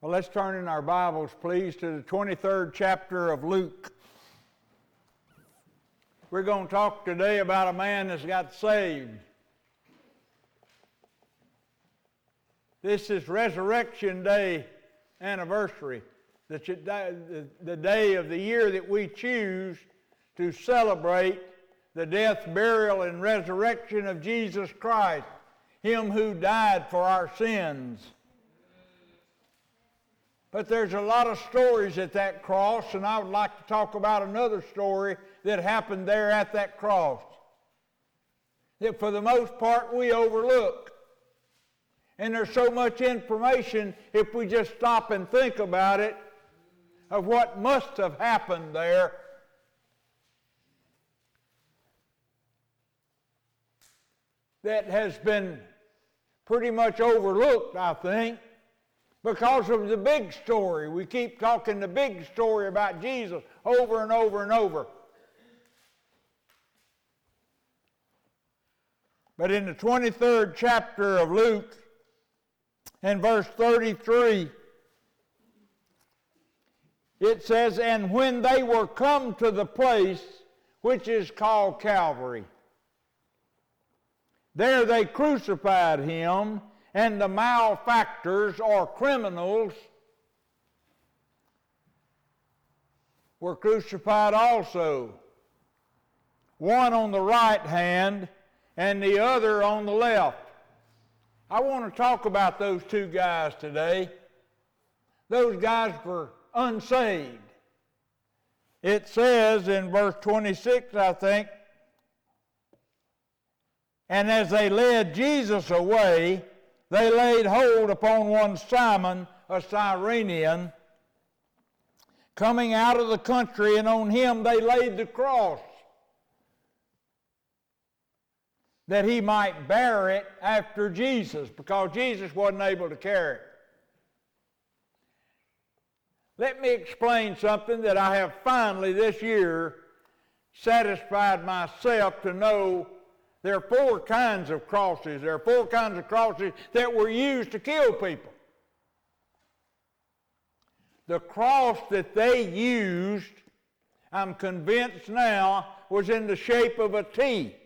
Well, let's turn in our Bibles, please, to the 23rd chapter of Luke. We're going to talk today about a man that's got saved. This is Resurrection Day anniversary, the day of the year that we choose to celebrate the death, burial, and resurrection of Jesus Christ, Him who died for our sins. But there's a lot of stories at that cross, and I would like to talk about another story that happened there at that cross that for the most part we overlook. And there's so much information, if we just stop and think about it, of what must have happened there. That has been pretty much overlooked, I think. Because of the big story. We keep talking the big story about Jesus over and over and over. But in the 23rd chapter of Luke, in verse 33, it says, "And when they were come to the place which is called Calvary, there they crucified him, and the malefactors or criminals were crucified also, one on the right hand and the other on the left." I want to talk about those two guys today. Those guys were unsaved. It says in verse 26, I think, "And as they led Jesus away, they laid hold upon one Simon, a Cyrenian, coming out of the country, and on him they laid the cross, that he might bear it after Jesus," because Jesus wasn't able to carry it. Let me explain something that I have finally this year satisfied myself to know. There are four kinds of crosses. There are four kinds of crosses that were used to kill people. The cross that they used, I'm convinced now, was in the shape of a T.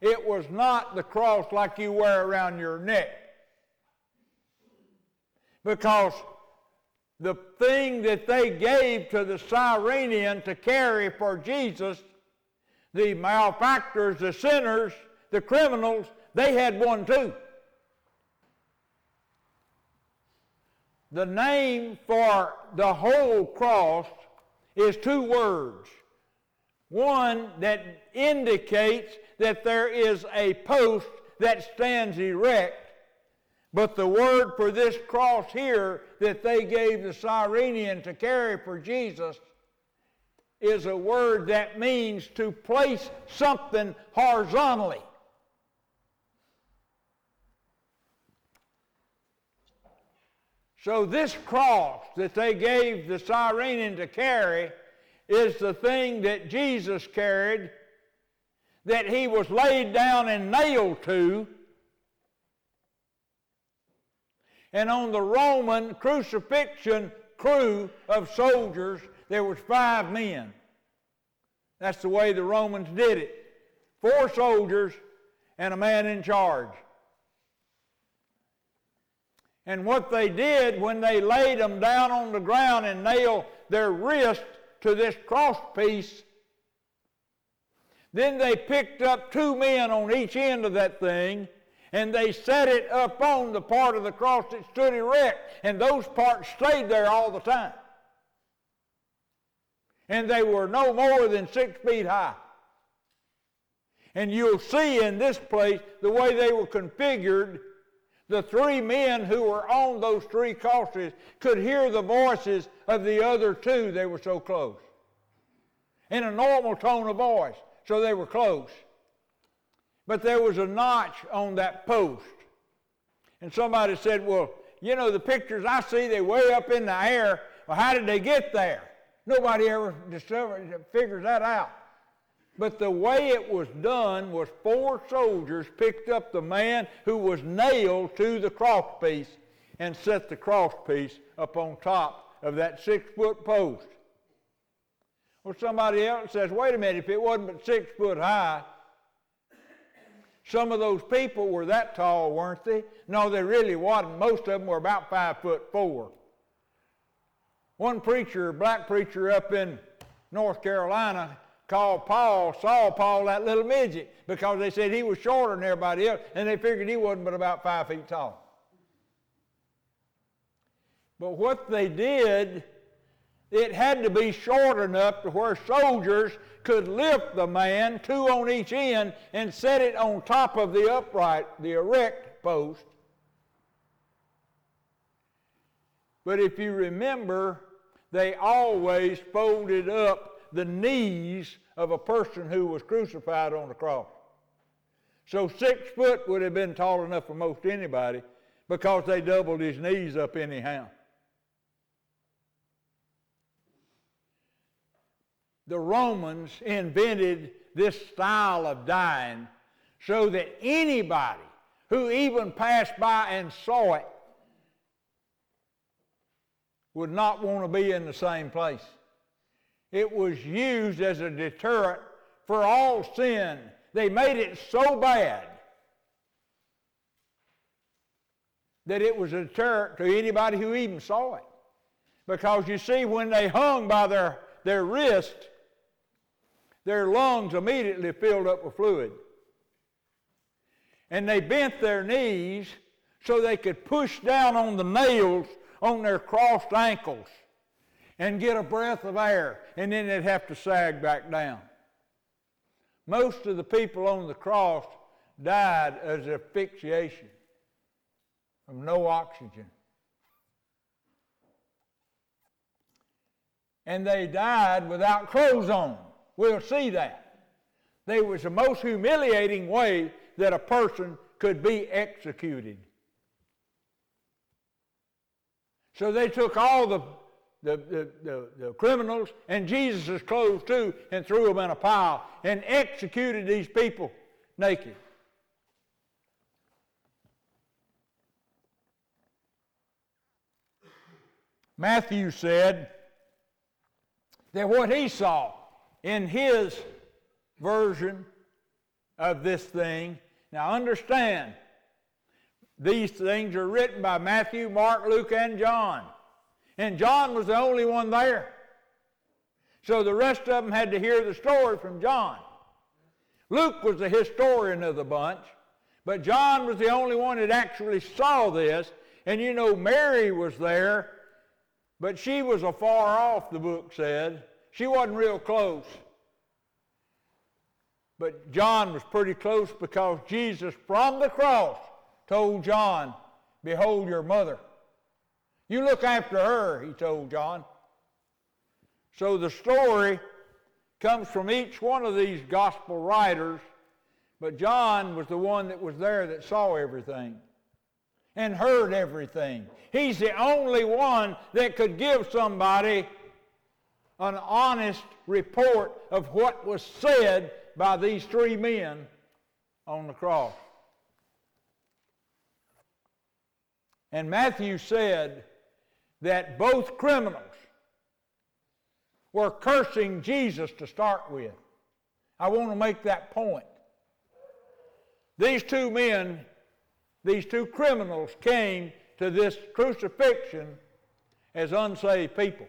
It was not the cross like you wear around your neck. Because the thing that they gave to the Cyrenian to carry for Jesus, the malefactors, the sinners, the criminals, they had one too. The name for the whole cross is two words. One that indicates that there is a post that stands erect, but the word for this cross here that they gave the Cyrenian to carry for Jesus is a word that means to place something horizontally. So this cross that they gave the Cyrenian to carry is the thing that Jesus carried, that he was laid down and nailed to, and on the Roman crucifixion crew of soldiers there was 5 men. That's the way the Romans did it. 4 soldiers and a man in charge. And what they did when they laid them down on the ground and nailed their wrist to this crosspiece, then they picked up 2 men on each end of that thing, and they set it up on the part of the cross that stood erect, and those parts stayed there all the time. And they were no more than 6 feet high. And you'll see in this place, the way they were configured, the 3 men who were on those 3 crosses could hear the voices of the other 2. They were so close. In a normal tone of voice, so they were close. But there was a notch on that post. And somebody said, "Well, you know, the pictures I see, they're way up in the air. Well, how did they get there?" Nobody ever figures that out. But the way it was done was 4 soldiers picked up the man who was nailed to the crosspiece, and set the crosspiece up on top of that 6-foot post. Well, somebody else says, wait a minute, if it wasn't but 6 foot high, some of those people were that tall, weren't they? No, they really wasn't. Most of them were about 5'4". One preacher, black preacher up in North Carolina, called Saul Paul that little midget, because they said he was shorter than everybody else, and they figured he wasn't but about 5 feet tall. But what they did, it had to be short enough to where soldiers could lift the man, 2 on each end, and set it on top of the upright, the erect post. But if you remember, they always folded up the knees of a person who was crucified on the cross. So 6 foot would have been tall enough for most anybody, because they doubled his knees up anyhow. The Romans invented this style of dying so that anybody who even passed by and saw it would not want to be in the same place. It was used as a deterrent for all sin. They made it so bad that it was a deterrent to anybody who even saw it. Because you see, when they hung by their wrist, their lungs immediately filled up with fluid. And they bent their knees so they could push down on the nails on their crossed ankles and get a breath of air, and then they'd have to sag back down. Most of the people on the cross died as asphyxiation of no oxygen. And they died without clothes on. We'll see that. They was the most humiliating way that a person could be executed. So they took all the criminals and Jesus' clothes too and threw them in a pile and executed these people naked. Matthew said that what he saw in his version of this thing, now understand, these things are written by Matthew, Mark, Luke, and John. And John was the only one there. So the rest of them had to hear the story from John. Luke was the historian of the bunch, but John was the only one that actually saw this. And you know, Mary was there, but she was afar off, the book said. She wasn't real close. But John was pretty close, because Jesus from the cross told John, "Behold your mother. You look after her," he told John. So the story comes from each one of these gospel writers, but John was the one that was there that saw everything and heard everything. He's the only one that could give somebody an honest report of what was said by these three men on the cross. And Matthew said that both criminals were cursing Jesus to start with. I want to make that point. These two men, these two criminals, came to this crucifixion as unsaved people.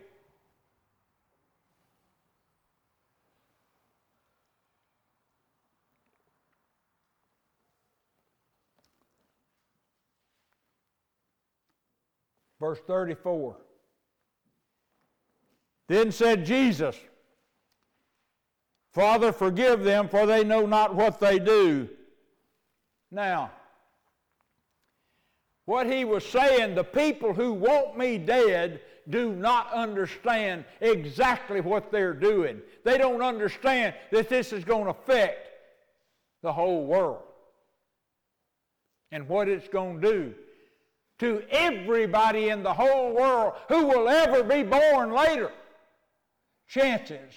Verse 34. Then said Jesus, "Father, forgive them, for they know not what they do." Now, what he was saying, the people who want me dead do not understand exactly what they're doing. They don't understand that this is going to affect the whole world and what it's going to do to everybody in the whole world who will ever be born later. Chances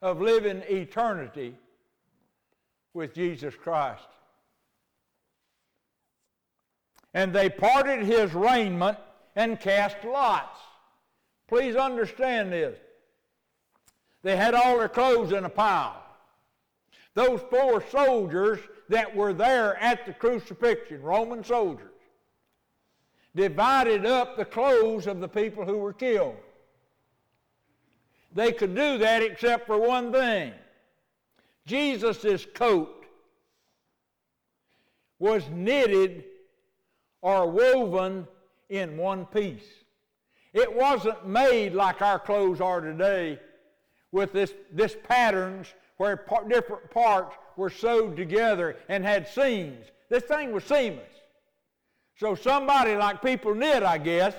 of living eternity with Jesus Christ. And they parted his raiment and cast lots. Please understand this. They had all their clothes in a pile. Those four soldiers that were there at the crucifixion, Roman soldiers, divided up the clothes of the people who were killed. They could do that except for one thing. Jesus' coat was knitted or woven in one piece. It wasn't made like our clothes are today with this patterns where different parts were sewed together and had seams. This thing was seamless. So somebody like people knit, I guess,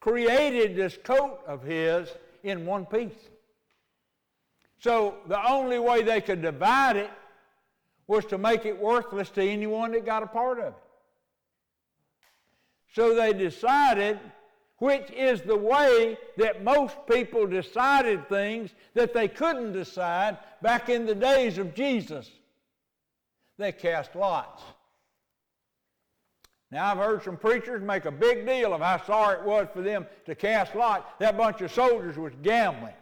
created this coat of his in one piece. So the only way they could divide it was to make it worthless to anyone that got a part of it. So they decided, which is the way that most people decided things that they couldn't decide back in the days of Jesus. They cast lots. Now, I've heard some preachers make a big deal of how sorry it was for them to cast lots. That bunch of soldiers was gambling.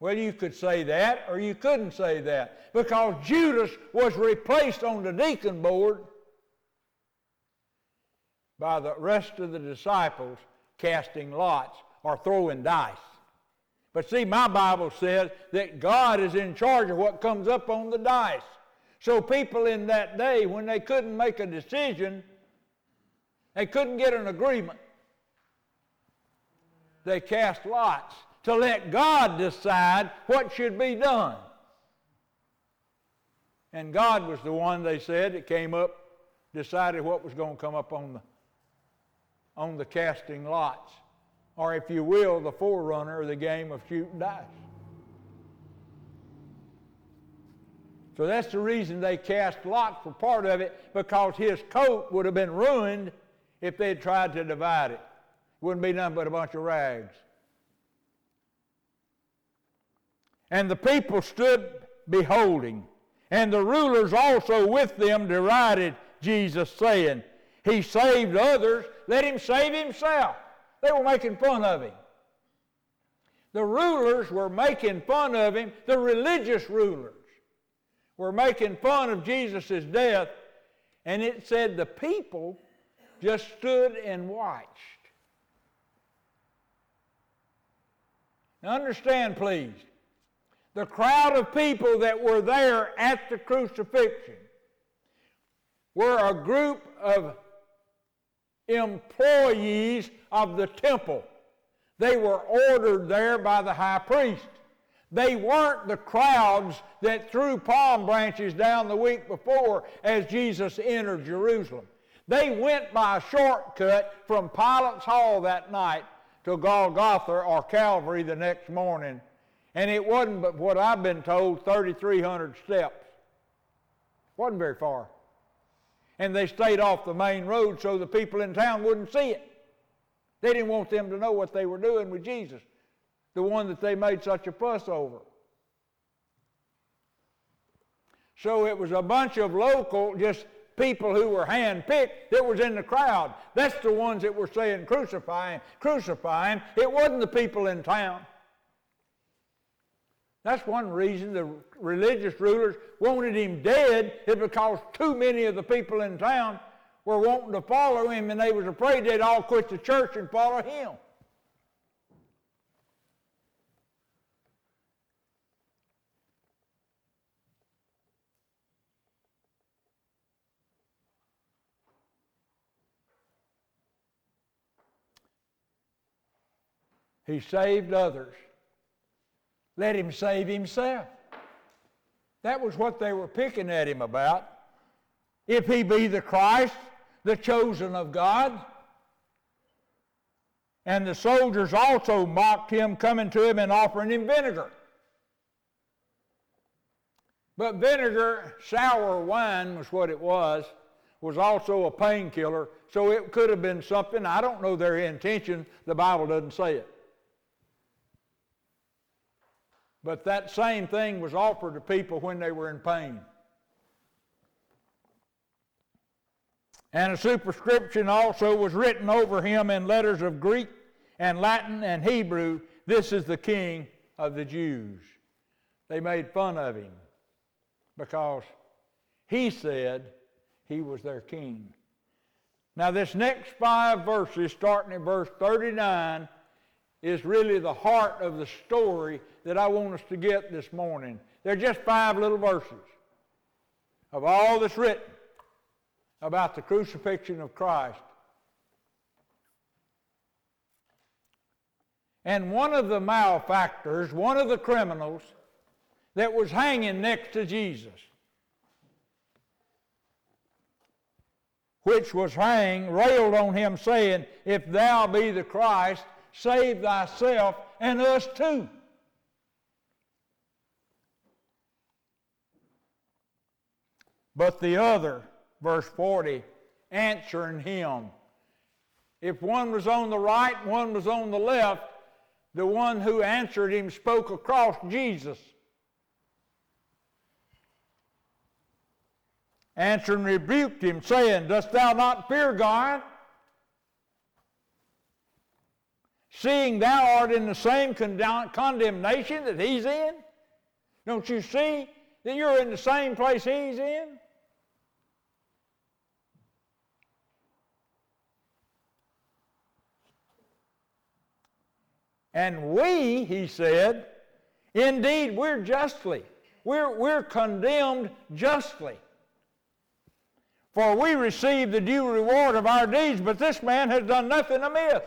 Well, you could say that, or you couldn't say that, because Judas was replaced on the deacon board by the rest of the disciples casting lots or throwing dice. But see, my Bible says that God is in charge of what comes up on the dice. So people in that day, when they couldn't make a decision, they couldn't get an agreement, they cast lots to let God decide what should be done. And God was the one, they said, that came up, decided what was going to come up on the casting lots, or if you will, the forerunner of the game of shooting dice. So that's the reason they cast lots for part of it, because his coat would have been ruined if they had tried to divide it. It wouldn't be nothing but a bunch of rags. And the people stood beholding, and the rulers also with them derided Jesus, saying, "He saved others, let him save himself." They were making fun of him. The rulers were making fun of him. The religious rulers were making fun of Jesus' death, and it said the people just stood and watched. Now understand, please, the crowd of people that were there at the crucifixion were a group of employees of the temple. They were ordered there by the high priest. They weren't the crowds that threw palm branches down the week before as Jesus entered Jerusalem. They went by a shortcut from Pilate's Hall that night to Golgotha or Calvary the next morning. And it wasn't but what I've been told, 3,300 steps. Wasn't very far. And they stayed off the main road so the people in town wouldn't see it. They didn't want them to know what they were doing with Jesus, the one that they made such a fuss over. So it was a bunch of local, just people who were hand-picked that was in the crowd. That's the ones that were saying, "Crucify him, crucify him." It wasn't the people in town. That's one reason the religious rulers wanted him dead, is because too many of the people in town were wanting to follow him, and they was afraid they'd all quit the church and follow him. He saved others. Let him save himself. That was what they were picking at him about. If he be the Christ, the chosen of God. And the soldiers also mocked him, coming to him and offering him vinegar. But vinegar, sour wine was what it was also a painkiller, so it could have been something. I don't know their intention. The Bible doesn't say it. But that same thing was offered to people when they were in pain. And a superscription also was written over him in letters of Greek and Latin and Hebrew, "This is the King of the Jews." They made fun of him because he said he was their king. Now this next 5 verses, starting in verse 39, is really the heart of the story that I want us to get this morning. They're just 5 little verses of all that's written about the crucifixion of Christ. And one of the malefactors, one of the criminals that was hanging next to Jesus, which was hanged, railed on him, saying, "If thou be the Christ, save thyself and us too." But the other, verse 40, answering him. If one was on the right, one was on the left, the one who answered him spoke across Jesus. Answering rebuked him, saying, "Dost thou not fear God, seeing thou art in the same condemnation that he's in? Don't you see that you're in the same place he's in?" And we, he said, indeed we're justly. We're condemned justly. For we receive the due reward of our deeds, but this man has done nothing amiss.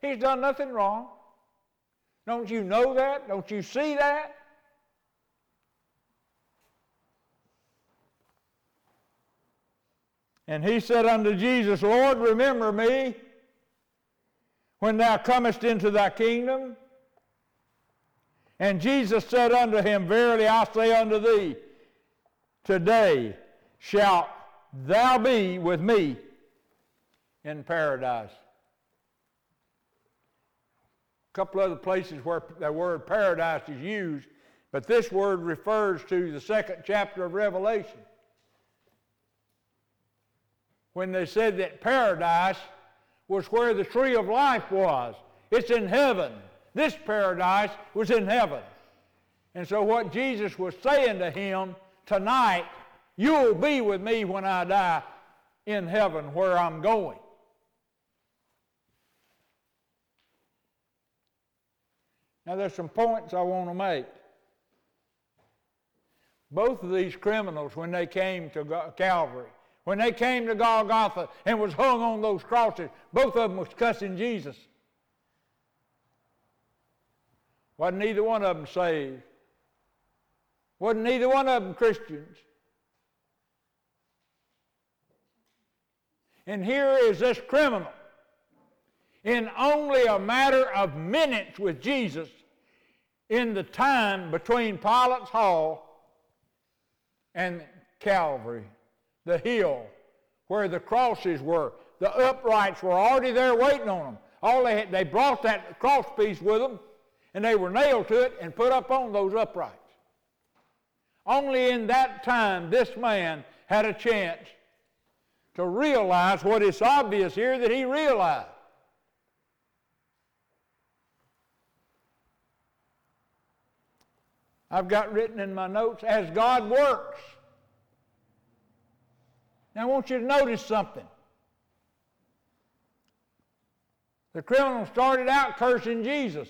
He's done nothing wrong. Don't you know that? Don't you see that? And he said unto Jesus, "Lord, remember me when thou comest into thy kingdom." And Jesus said unto him, "Verily I say unto thee, today shalt thou be with me in paradise." A couple other places where the word paradise is used, but this word refers to the 2nd chapter of Revelation, when they said that paradise was where the tree of life was. It's in heaven. This paradise was in heaven. And so what Jesus was saying to him tonight, you'll be with me when I die in heaven where I'm going. Now there's some points I want to make. Both of these criminals, when they came to Calvary, when they came to Golgotha and was hung on those crosses, both of them was cussing Jesus. Wasn't either one of them saved. Wasn't either one of them Christians. And here is this criminal, in only a matter of minutes with Jesus, in the time between Pilate's hall and Calvary, the hill where the crosses were. The uprights were already there waiting on them. They brought that cross piece with them, and they were nailed to it and put up on those uprights. Only in that time this man had a chance to realize what is obvious here that he realized. I've got written in my notes, as God works. Now I want you to notice something. The criminal started out cursing Jesus.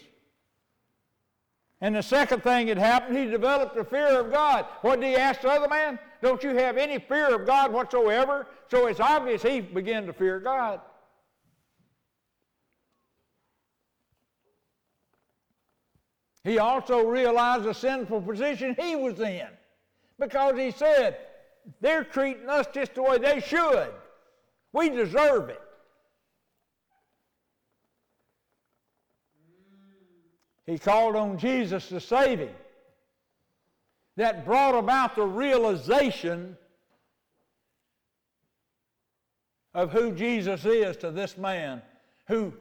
And the second thing that happened, he developed a fear of God. What did he ask the other man? Don't you have any fear of God whatsoever? So it's obvious he began to fear God. He also realized the sinful position he was in, because he said, they're treating us just the way they should. We deserve it. He called on Jesus to save him. That brought about the realization of who Jesus is to this man who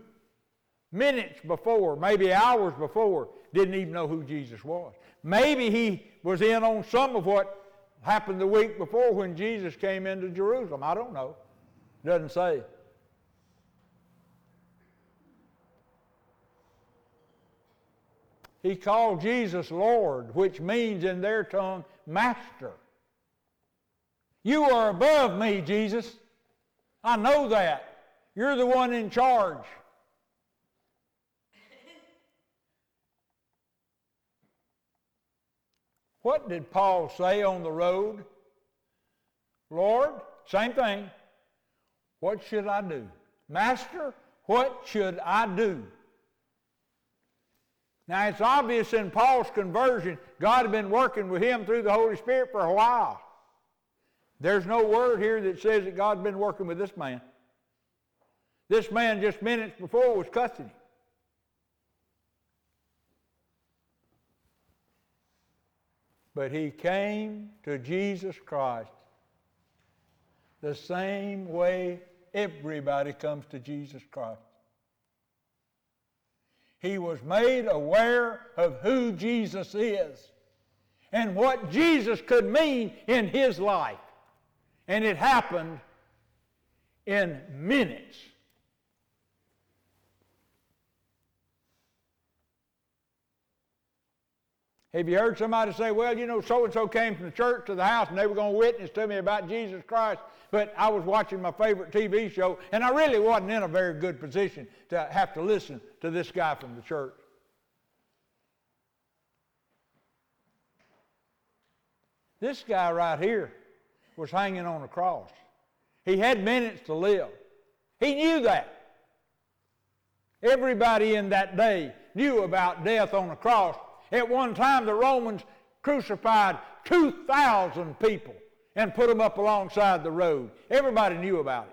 minutes before, maybe hours before, didn't even know who Jesus was. Maybe he was in on some of what happened the week before when Jesus came into Jerusalem. I don't know. It doesn't say. He called Jesus Lord, which means in their tongue, Master. You are above me, Jesus. I know that. You're the one in charge. What did Paul say on the road? Lord, same thing. What should I do? Master, what should I do? Now, it's obvious in Paul's conversion, God had been working with him through the Holy Spirit for a while. There's no word here that says that God's been working with this man. This man just minutes before was custody. But he came to Jesus Christ the same way everybody comes to Jesus Christ. He was made aware of who Jesus is and what Jesus could mean in his life. And it happened in minutes. Have you heard somebody say, well, you know, so-and-so came from the church to the house and they were going to witness to me about Jesus Christ, but I was watching my favorite TV show and I really wasn't in a very good position to have to listen to this guy from the church. This guy right here was hanging on a cross. He had minutes to live. He knew that. Everybody in that day knew about death on a cross. At one time, the Romans crucified 2,000 people and put them up alongside the road. Everybody knew about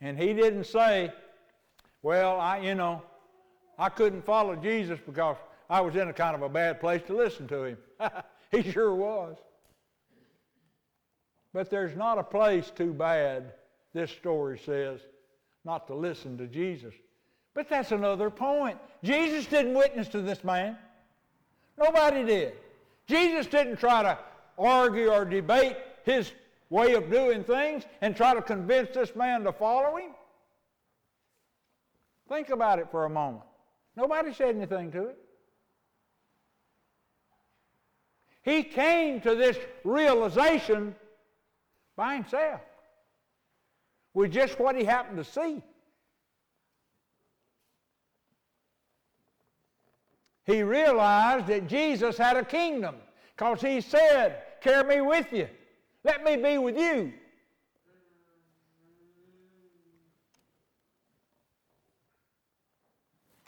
it. And he didn't say, well, I couldn't follow Jesus because I was in a kind of a bad place to listen to him. He sure was. But there's not a place too bad, this story says, not to listen to Jesus. But that's another point. Jesus didn't witness to this man. Nobody did. Jesus didn't try to argue or debate his way of doing things and try to convince this man to follow him. Think about it for a moment. Nobody said anything to it. He came to this realization by himself, with just what he happened to see. He realized that Jesus had a kingdom because he said, carry me with you. Let me be with you.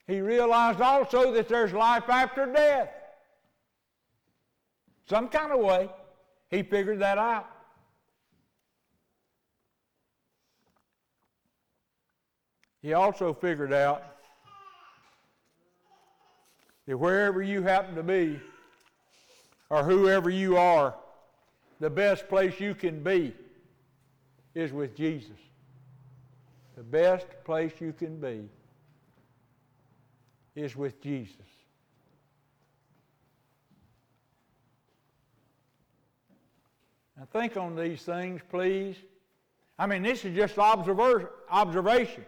He realized also that there's life after death. Some kind of way, he figured that out. He also figured out that wherever you happen to be or whoever you are, the best place you can be is with Jesus. The best place you can be is with Jesus. Now think on these things, please. This is just observation.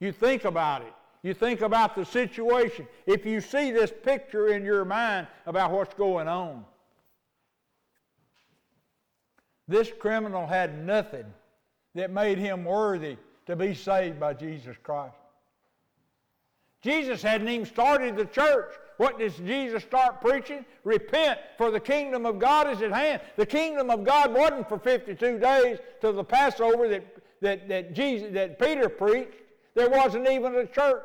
You think about it. You think about the situation. If you see this picture in your mind about what's going on. This criminal had nothing that made him worthy to be saved by Jesus Christ. Jesus hadn't even started the church. What did Jesus start preaching? Repent, for the kingdom of God is at hand. The kingdom of God wasn't for 52 days till the Passover that Peter preached. There wasn't even a church.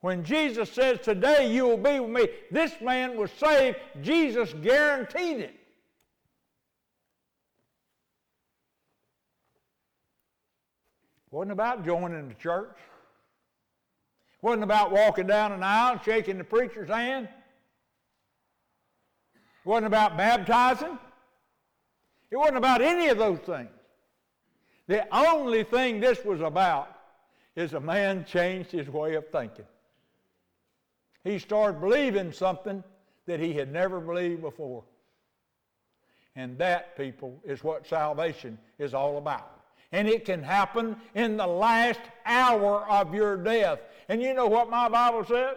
When Jesus says, today you will be with me, this man was saved. Jesus guaranteed it. Wasn't about joining the church. Wasn't about walking down an aisle, shaking the preacher's hand. Wasn't about baptizing. It wasn't about any of those things. The only thing this was about is a man changed his way of thinking. He started believing something that he had never believed before. And that, people, is what salvation is all about. And it can happen in the last hour of your death. And you know what my Bible says?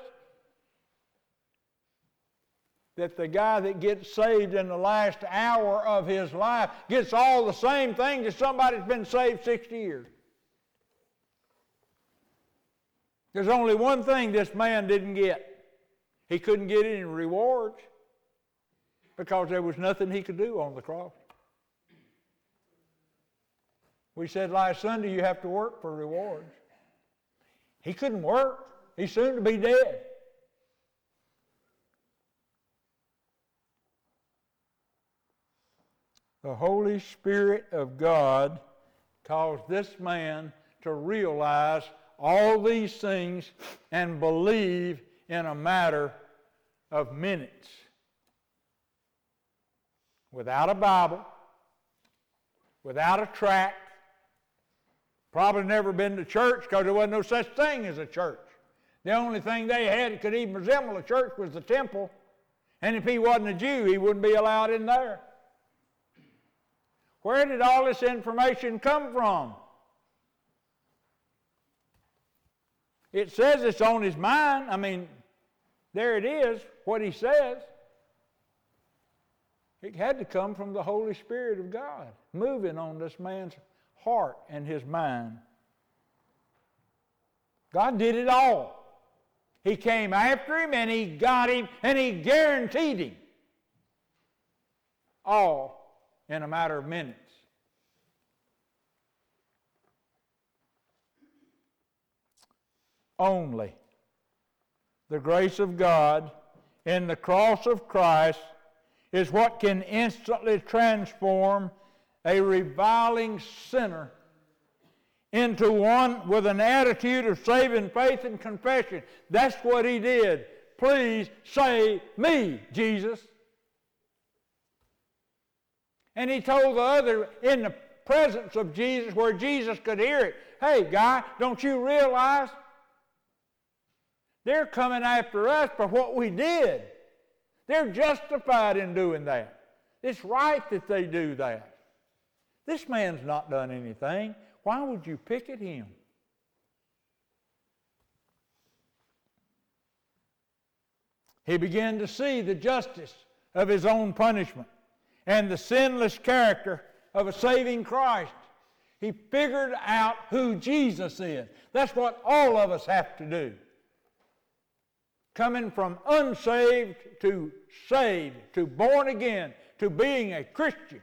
That the guy that gets saved in the last hour of his life gets all the same thing as somebody that's been saved 60 years. There's only one thing this man didn't get. He couldn't get any rewards because there was nothing he could do on the cross. We said last Sunday, you have to work for rewards. He couldn't work. He's soon to be dead. The Holy Spirit of God caused this man to realize all these things and believe in a matter of minutes. Without a Bible, without a tract, probably never been to church because there wasn't no such thing as a church. The only thing they had that could even resemble a church was the temple. And if he wasn't a Jew, he wouldn't be allowed in there. Where did all this information come from? It says it's on his mind. I mean, there it is, what he says. It had to come from the Holy Spirit of God, moving on this man's heart and his mind. God did it all. He came after him, and he got him, and he guaranteed him. All in a matter of minutes. Only the grace of God in the cross of Christ is what can instantly transform a reviling sinner into one with an attitude of saving faith and confession. That's what he did. Please save me, Jesus. And he told the other in the presence of Jesus, where Jesus could hear it, hey, guy, don't you realize they're coming after us for what we did? They're justified in doing that. It's right that they do that. This man's not done anything. Why would you pick at him? He began to see the justice of his own punishment and the sinless character of a saving Christ. He figured out who Jesus is. That's what all of us have to do. Coming from unsaved to saved, to born again, to being a Christian,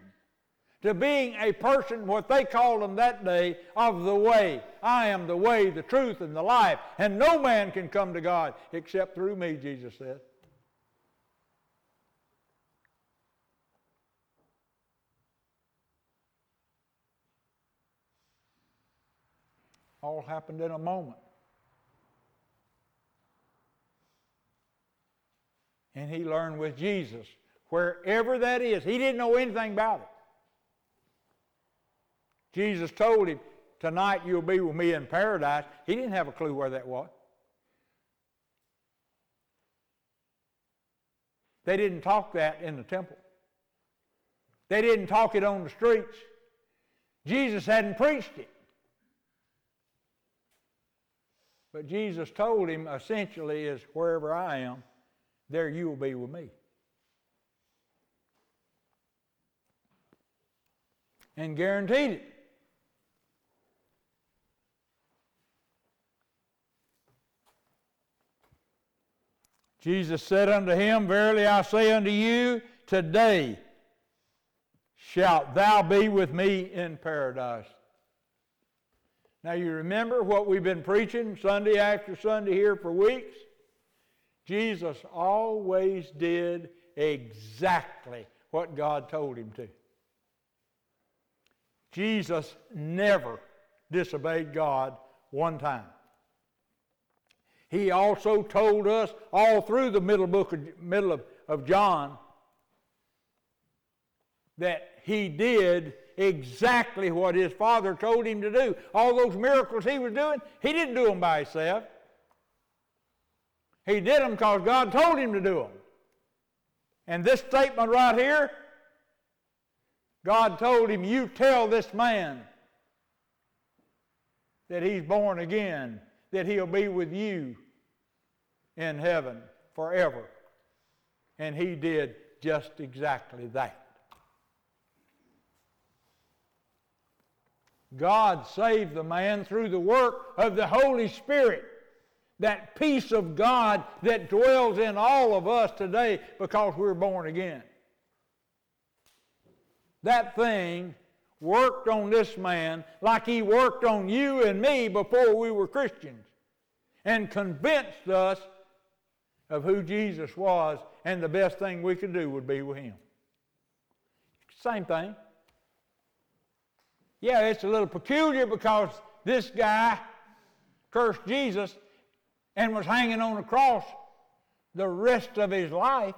to being a person, what they called them that day, of the way. I am the way, the truth, and the life, and no man can come to God except through me, Jesus said. All happened in a moment. And he learned with Jesus, wherever that is. He didn't know anything about it. Jesus told him, tonight you'll be with me in paradise. He didn't have a clue where that was. They didn't talk that in the temple. They didn't talk it on the streets. Jesus hadn't preached it. But Jesus told him, essentially, is wherever I am, there you will be with me. And guaranteed it. Jesus said unto him, verily I say unto you, today shalt thou be with me in paradise. Now you remember what we've been preaching Sunday after Sunday here for weeks? Jesus always did exactly what God told him to. Jesus never disobeyed God one time. He also told us all through the middle of John that he did exactly what his Father told him to do. All those miracles he was doing, he didn't do them by himself. He did them because God told him to do them. And this statement right here, God told him, you tell this man that he's born again, that he'll be with you in heaven forever. And he did just exactly that. God saved the man through the work of the Holy Spirit, that peace of God that dwells in all of us today because we're born again. That thing worked on this man like he worked on you and me before we were Christians, and convinced us of who Jesus was, and the best thing we could do would be with him. Same thing. Yeah, it's a little peculiar because this guy cursed Jesus and was hanging on the cross the rest of his life.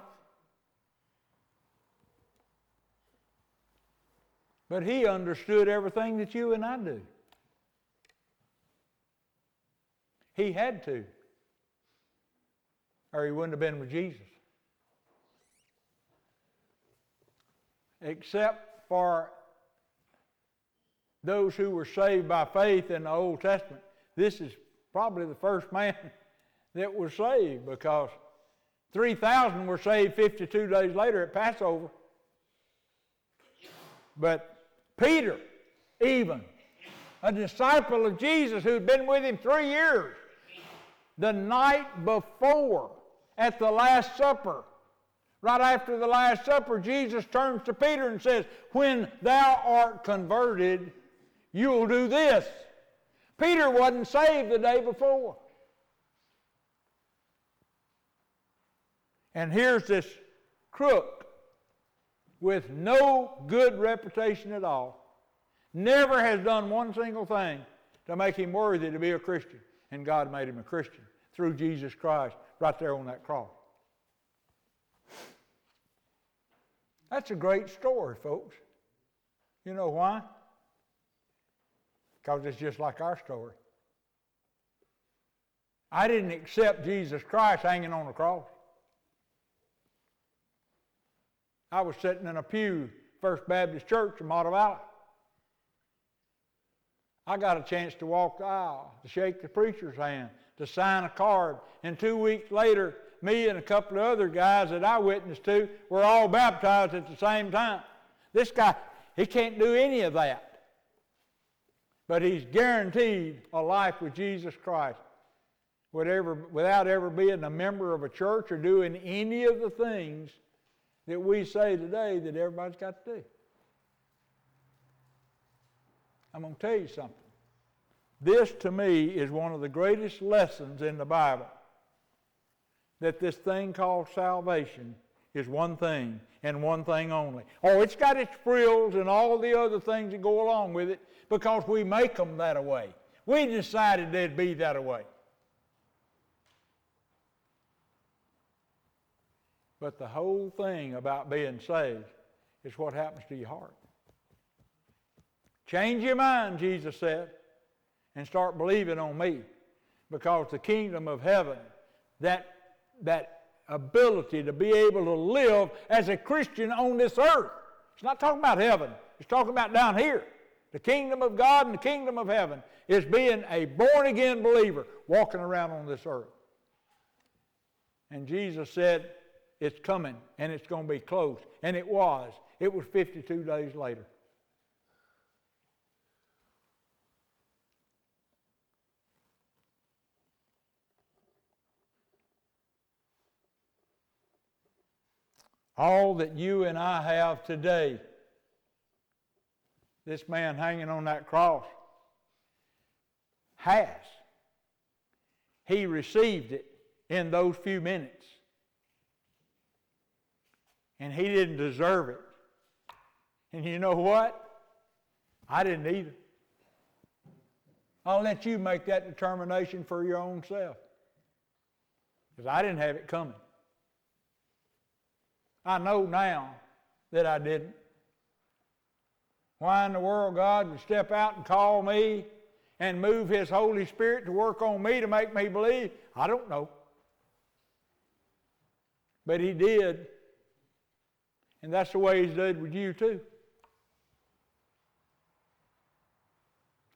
But he understood everything that you and I do. He had to, or he wouldn't have been with Jesus. Except for those who were saved by faith in the Old Testament, this is probably the first man that was saved, because 3,000 were saved 52 days later at Passover. But Peter, even, a disciple of Jesus who'd been with him 3 years, the night before, at the Last Supper, right after the Last Supper, Jesus turns to Peter and says, when thou art converted, you'll do this. Peter wasn't saved the day before. And here's this crook with no good reputation at all, never has done one single thing to make him worthy to be a Christian. And God made him a Christian through Jesus Christ right there on that cross. That's a great story, folks. You know why? Because it's just like our story. I didn't accept Jesus Christ hanging on the cross. I was sitting in a pew, First Baptist Church in Motto Valley. I got a chance to walk the aisle, to shake the preacher's hand, to sign a card. And 2 weeks later, me and a couple of other guys that I witnessed to were all baptized at the same time. This guy, he can't do any of that. But he's guaranteed a life with Jesus Christ without ever being a member of a church or doing any of the things that we say today that everybody's got to do. I'm going to tell you something. This, to me, is one of the greatest lessons in the Bible, that this thing called salvation is one thing and one thing only. Oh, it's got its frills and all the other things that go along with it because we make them that way. We decided they'd be that way. But the whole thing about being saved is what happens to your heart. Change your mind, Jesus said, and start believing on me, because the kingdom of heaven, that ability to be able to live as a Christian on this earth. It's not talking about heaven. It's talking about down here. The kingdom of God and the kingdom of heaven is being a born-again believer walking around on this earth. And Jesus said, it's coming, and it's going to be close. And it was. It was 52 days later. All that you and I have today, this man hanging on that cross has. He received it in those few minutes. And he didn't deserve it. And you know what? I didn't either. I'll let you make that determination for your own self, because I didn't have it coming. I know now that I didn't. Why in the world God would step out and call me and move His Holy Spirit to work on me to make me believe, I don't know. But he did. And that's the way he's did with you too.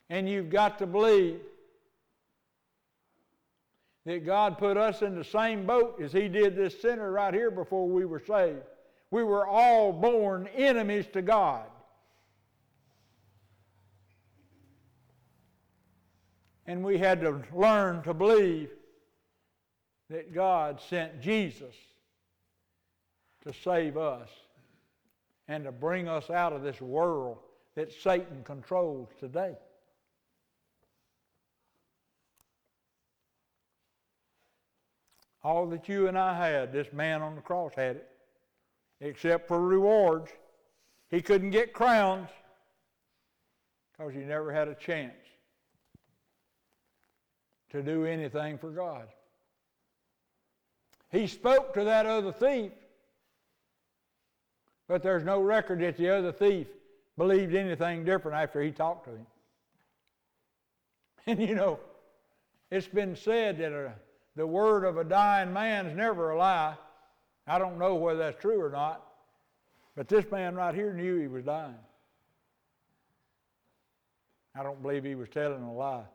And you've got to believe that God put us in the same boat as he did this sinner right here before we were saved. We were all born enemies to God. And we had to learn to believe that God sent Jesus to save us and to bring us out of this world that Satan controls today. All that you and I had, this man on the cross had it, except for rewards. He couldn't get crowns because he never had a chance to do anything for God. He spoke to that other thief, but there's no record that the other thief believed anything different after he talked to him. And you know, it's been said that the word of a dying man's never a lie. I don't know whether that's true or not, but this man right here knew he was dying. I don't believe he was telling a lie.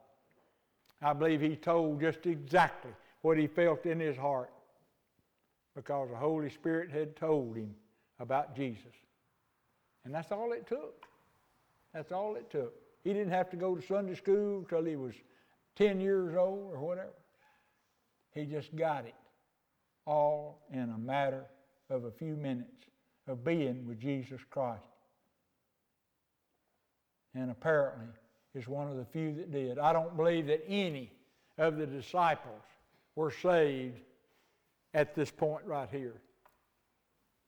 I believe he told just exactly what he felt in his heart, because the Holy Spirit had told him about Jesus. And that's all it took. That's all it took. He didn't have to go to Sunday school till he was 10 years old or whatever. He just got it all in a matter of a few minutes of being with Jesus Christ. And apparently is one of the few that did. I don't believe that any of the disciples were saved at this point right here.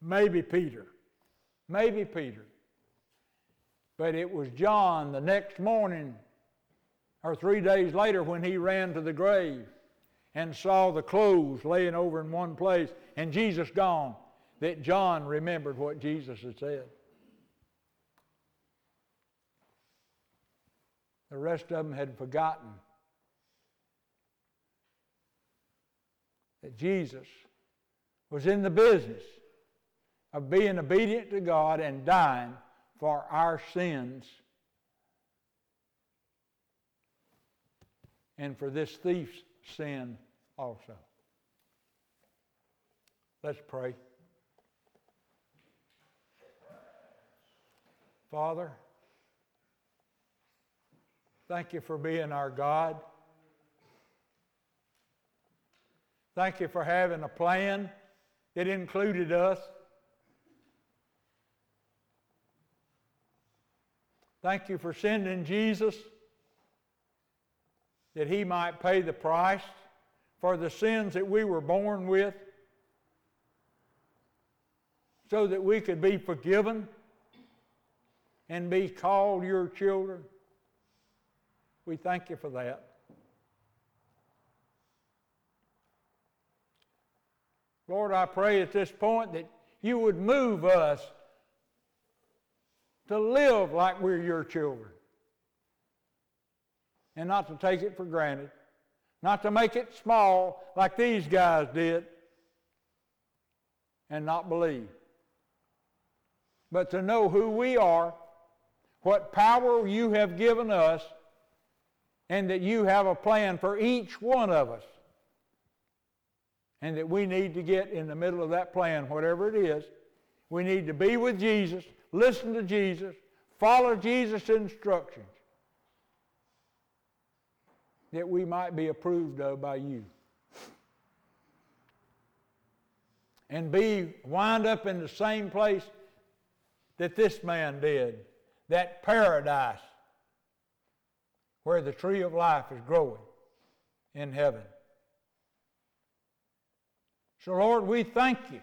Maybe Peter. Maybe Peter. But it was John the next morning or 3 days later when he ran to the grave and saw the clothes laying over in one place and Jesus gone, that John remembered what Jesus had said. The rest of them had forgotten that Jesus was in the business of being obedient to God and dying for our sins. And for this thief's sin also. Let's pray. Father, thank you for being our God. Thank you for having a plan that included us. Thank you for sending Jesus that he might pay the price for the sins that we were born with so that we could be forgiven and be called your children. We thank you for that. Lord, I pray at this point that you would move us to live like we're your children and not to take it for granted, not to make it small like these guys did and not believe, but to know who we are, what power you have given us, and that you have a plan for each one of us, and that we need to get in the middle of that plan, whatever it is. We need to be with Jesus, listen to Jesus, follow Jesus' instructions, that we might be approved of by you. And be wound up in the same place that this man did, that paradise where the tree of life is growing in heaven. So Lord, we thank you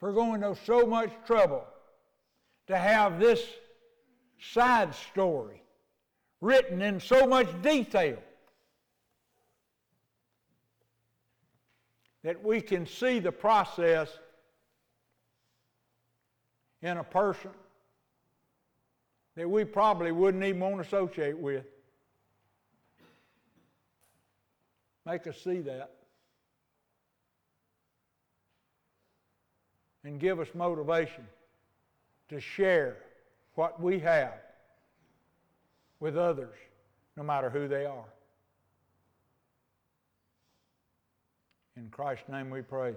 for going to so much trouble to have this side story written in so much detail that we can see the process in a person that we probably wouldn't even want to associate with. Make us see that. and give us motivation to share what we have with others, no matter who they are. In Christ's name we pray.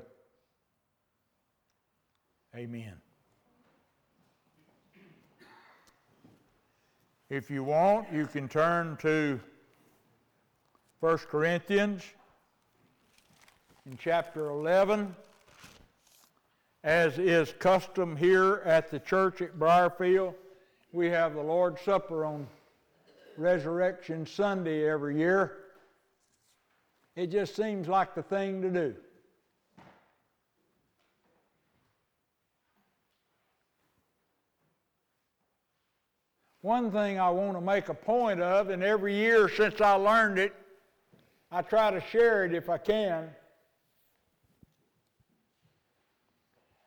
Amen. If you want, you can turn to 1 Corinthians in chapter 11. As is custom here at the church at Briarfield, we have the Lord's Supper on Resurrection Sunday every year. It just seems like the thing to do. One thing I want to make a point of, and every year since I learned it, I try to share it if I can.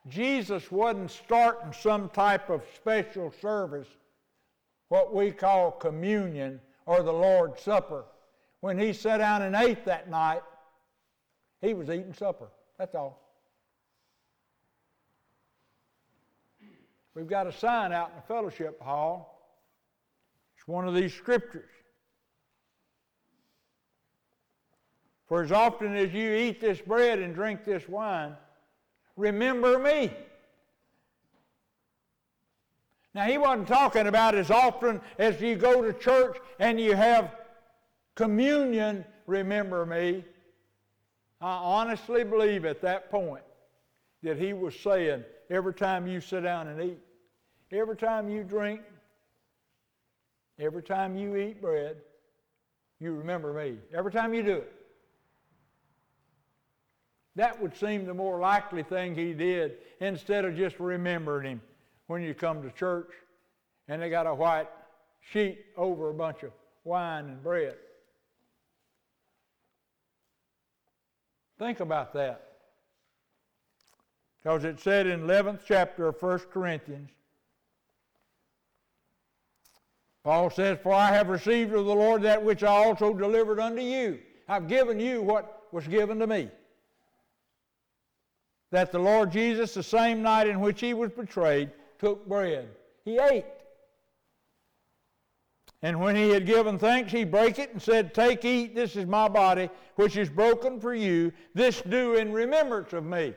Jesus wasn't starting some type of special service, what we call communion or the Lord's Supper. When he sat down and ate that night, he was eating supper. That's all. We've got a sign out in the fellowship hall. It's one of these scriptures. For as often as you eat this bread and drink this wine, remember me. Now, he wasn't talking about as often as you go to church and you have communion, remember me. I honestly believe at that point that he was saying, every time you sit down and eat, every time you drink, every time you eat bread, you remember me. Every time you do it. That would seem the more likely thing he did, instead of just remembering him when you come to church and they got a white sheet over a bunch of wine and bread. Think about that. Because it said in 11th chapter of 1 Corinthians, Paul says, For I have received of the Lord that which I also delivered unto you. I've given you what was given to me. That the Lord Jesus, the same night in which he was betrayed, took bread. He ate. And when he had given thanks, he brake it and said, Take, eat, this is my body, which is broken for you. This do in remembrance of me.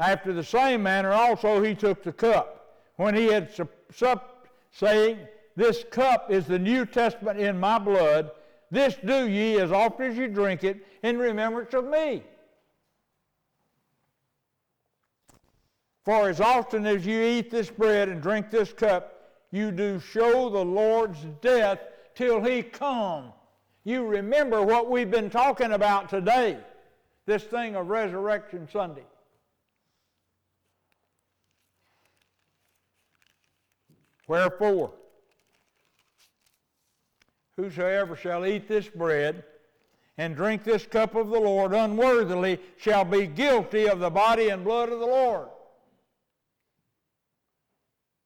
After the same manner also he took the cup, when he had supped, saying, This cup is the New Testament in my blood. This do ye as often as you drink it in remembrance of me. For as often as you eat this bread and drink this cup, you do show the Lord's death till he come. You remember what we've been talking about today, this thing of Resurrection Sunday. Wherefore, whosoever shall eat this bread and drink this cup of the Lord unworthily shall be guilty of the body and blood of the Lord.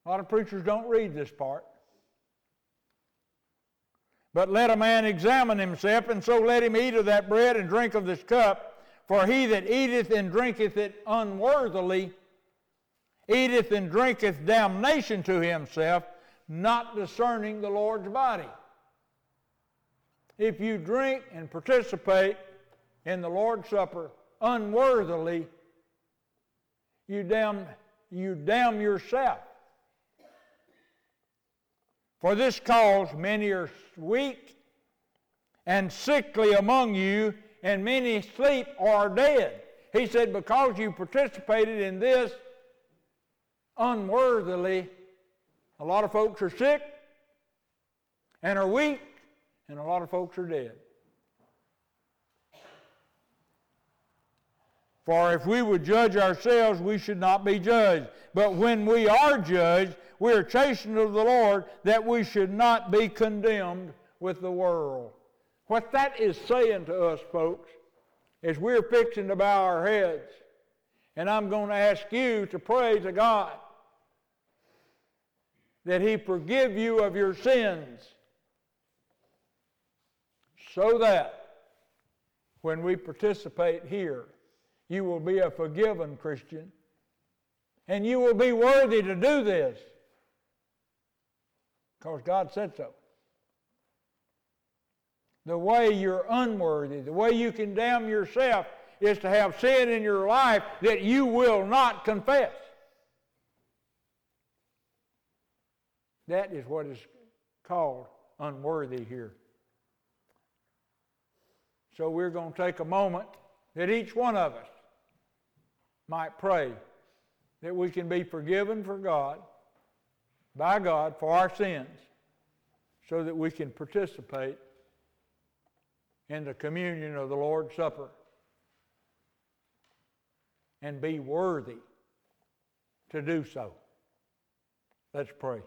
A lot of preachers don't read this part. But let a man examine himself, and so let him eat of that bread and drink of this cup. For he that eateth and drinketh it unworthily eateth and drinketh damnation to himself, not discerning the Lord's body. If you drink and participate in the Lord's Supper unworthily, you damn yourself. For this cause many are weak and sickly among you, and many sleep or are dead. He said, because you participated in this unworthily, a lot of folks are sick and are weak, and a lot of folks are dead. For if we would judge ourselves, we should not be judged. But when we are judged, we are chastened of the Lord, that we should not be condemned with the world. What that is saying to us, folks, is we're fixing to bow our heads. And I'm going to ask you to pray to God that he forgive you of your sins, so that when we participate here, you will be a forgiven Christian, and you will be worthy to do this because God said so. The way you're unworthy, the way you condemn yourself is to have sin in your life that you will not confess. That is what is called unworthy here. So we're going to take a moment that each one of us might pray that we can be forgiven for God, by God, for our sins, so that we can participate in the communion of the Lord's Supper and be worthy to do so. Let's pray.